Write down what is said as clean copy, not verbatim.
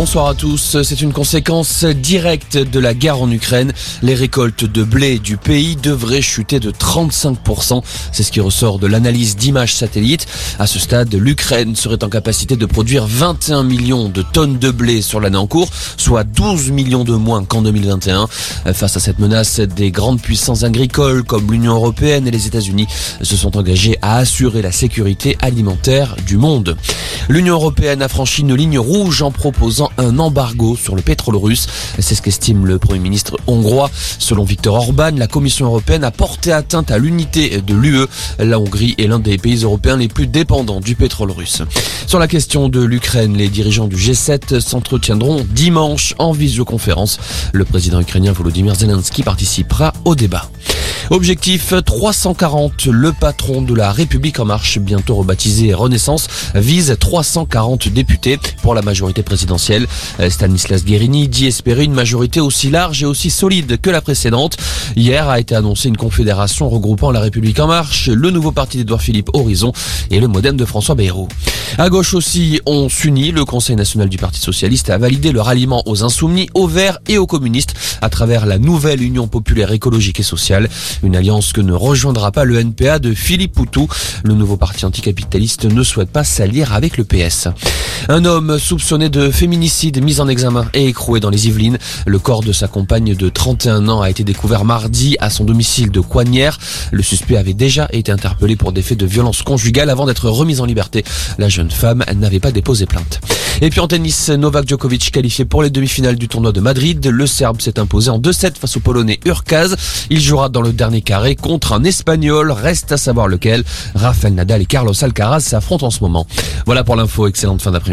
Bonsoir à tous. C'est une conséquence directe de la guerre en Ukraine. Les récoltes de blé du pays devraient chuter de 35%. C'est ce qui ressort de l'analyse d'images satellites. À ce stade, l'Ukraine serait en capacité de produire 21 millions de tonnes de blé sur l'année en cours, soit 12 millions de moins qu'en 2021. Face à cette menace, des grandes puissances agricoles comme l'Union européenne et les États-Unis se sont engagées à assurer la sécurité alimentaire du monde. L'Union européenne a franchi une ligne rouge en proposant un embargo sur le pétrole russe. C'est ce qu'estime le Premier ministre hongrois. Selon Viktor Orban, la Commission européenne a porté atteinte à l'unité de l'UE. La Hongrie est l'un des pays européens les plus dépendants du pétrole russe. Sur la question de l'Ukraine, les dirigeants du G7 s'entretiendront dimanche en visioconférence. Le président ukrainien Volodymyr Zelensky participera au débat. Objectif 340, le patron de la République En Marche, bientôt rebaptisé Renaissance, vise 340 députés pour la majorité présidentielle. Stanislas Guérini dit espérer une majorité aussi large et aussi solide que la précédente. Hier a été annoncée une confédération regroupant la République En Marche, le nouveau parti d'Édouard Philippe Horizon et le modem de François Bayrou. À gauche aussi, on s'unit. Le Conseil national du Parti socialiste a validé le ralliement aux insoumis, aux verts et aux communistes à travers la nouvelle Union populaire écologique et sociale. Une alliance que ne rejoindra pas le NPA de Philippe Poutou. Le nouveau parti anticapitaliste ne souhaite pas s'allier avec le PS. Un homme soupçonné de féminicide mis en examen et écroué dans les Yvelines. Le corps de sa compagne de 31 ans a été découvert mardi à son domicile de Coignières. Le suspect avait déjà été interpellé pour des faits de violence conjugale avant d'être remis en liberté. La jeune femme n'avait pas déposé plainte. Et puis en tennis, Novak Djokovic qualifié pour les demi-finales du tournoi de Madrid. Le Serbe s'est imposé en 2-7 face au Polonais Hurkacz. Il jouera dans le dernier carré contre un Espagnol. Reste à savoir lequel. Rafael Nadal et Carlos Alcaraz s'affrontent en ce moment. Voilà pour l'info. Excellente fin d'après-midi.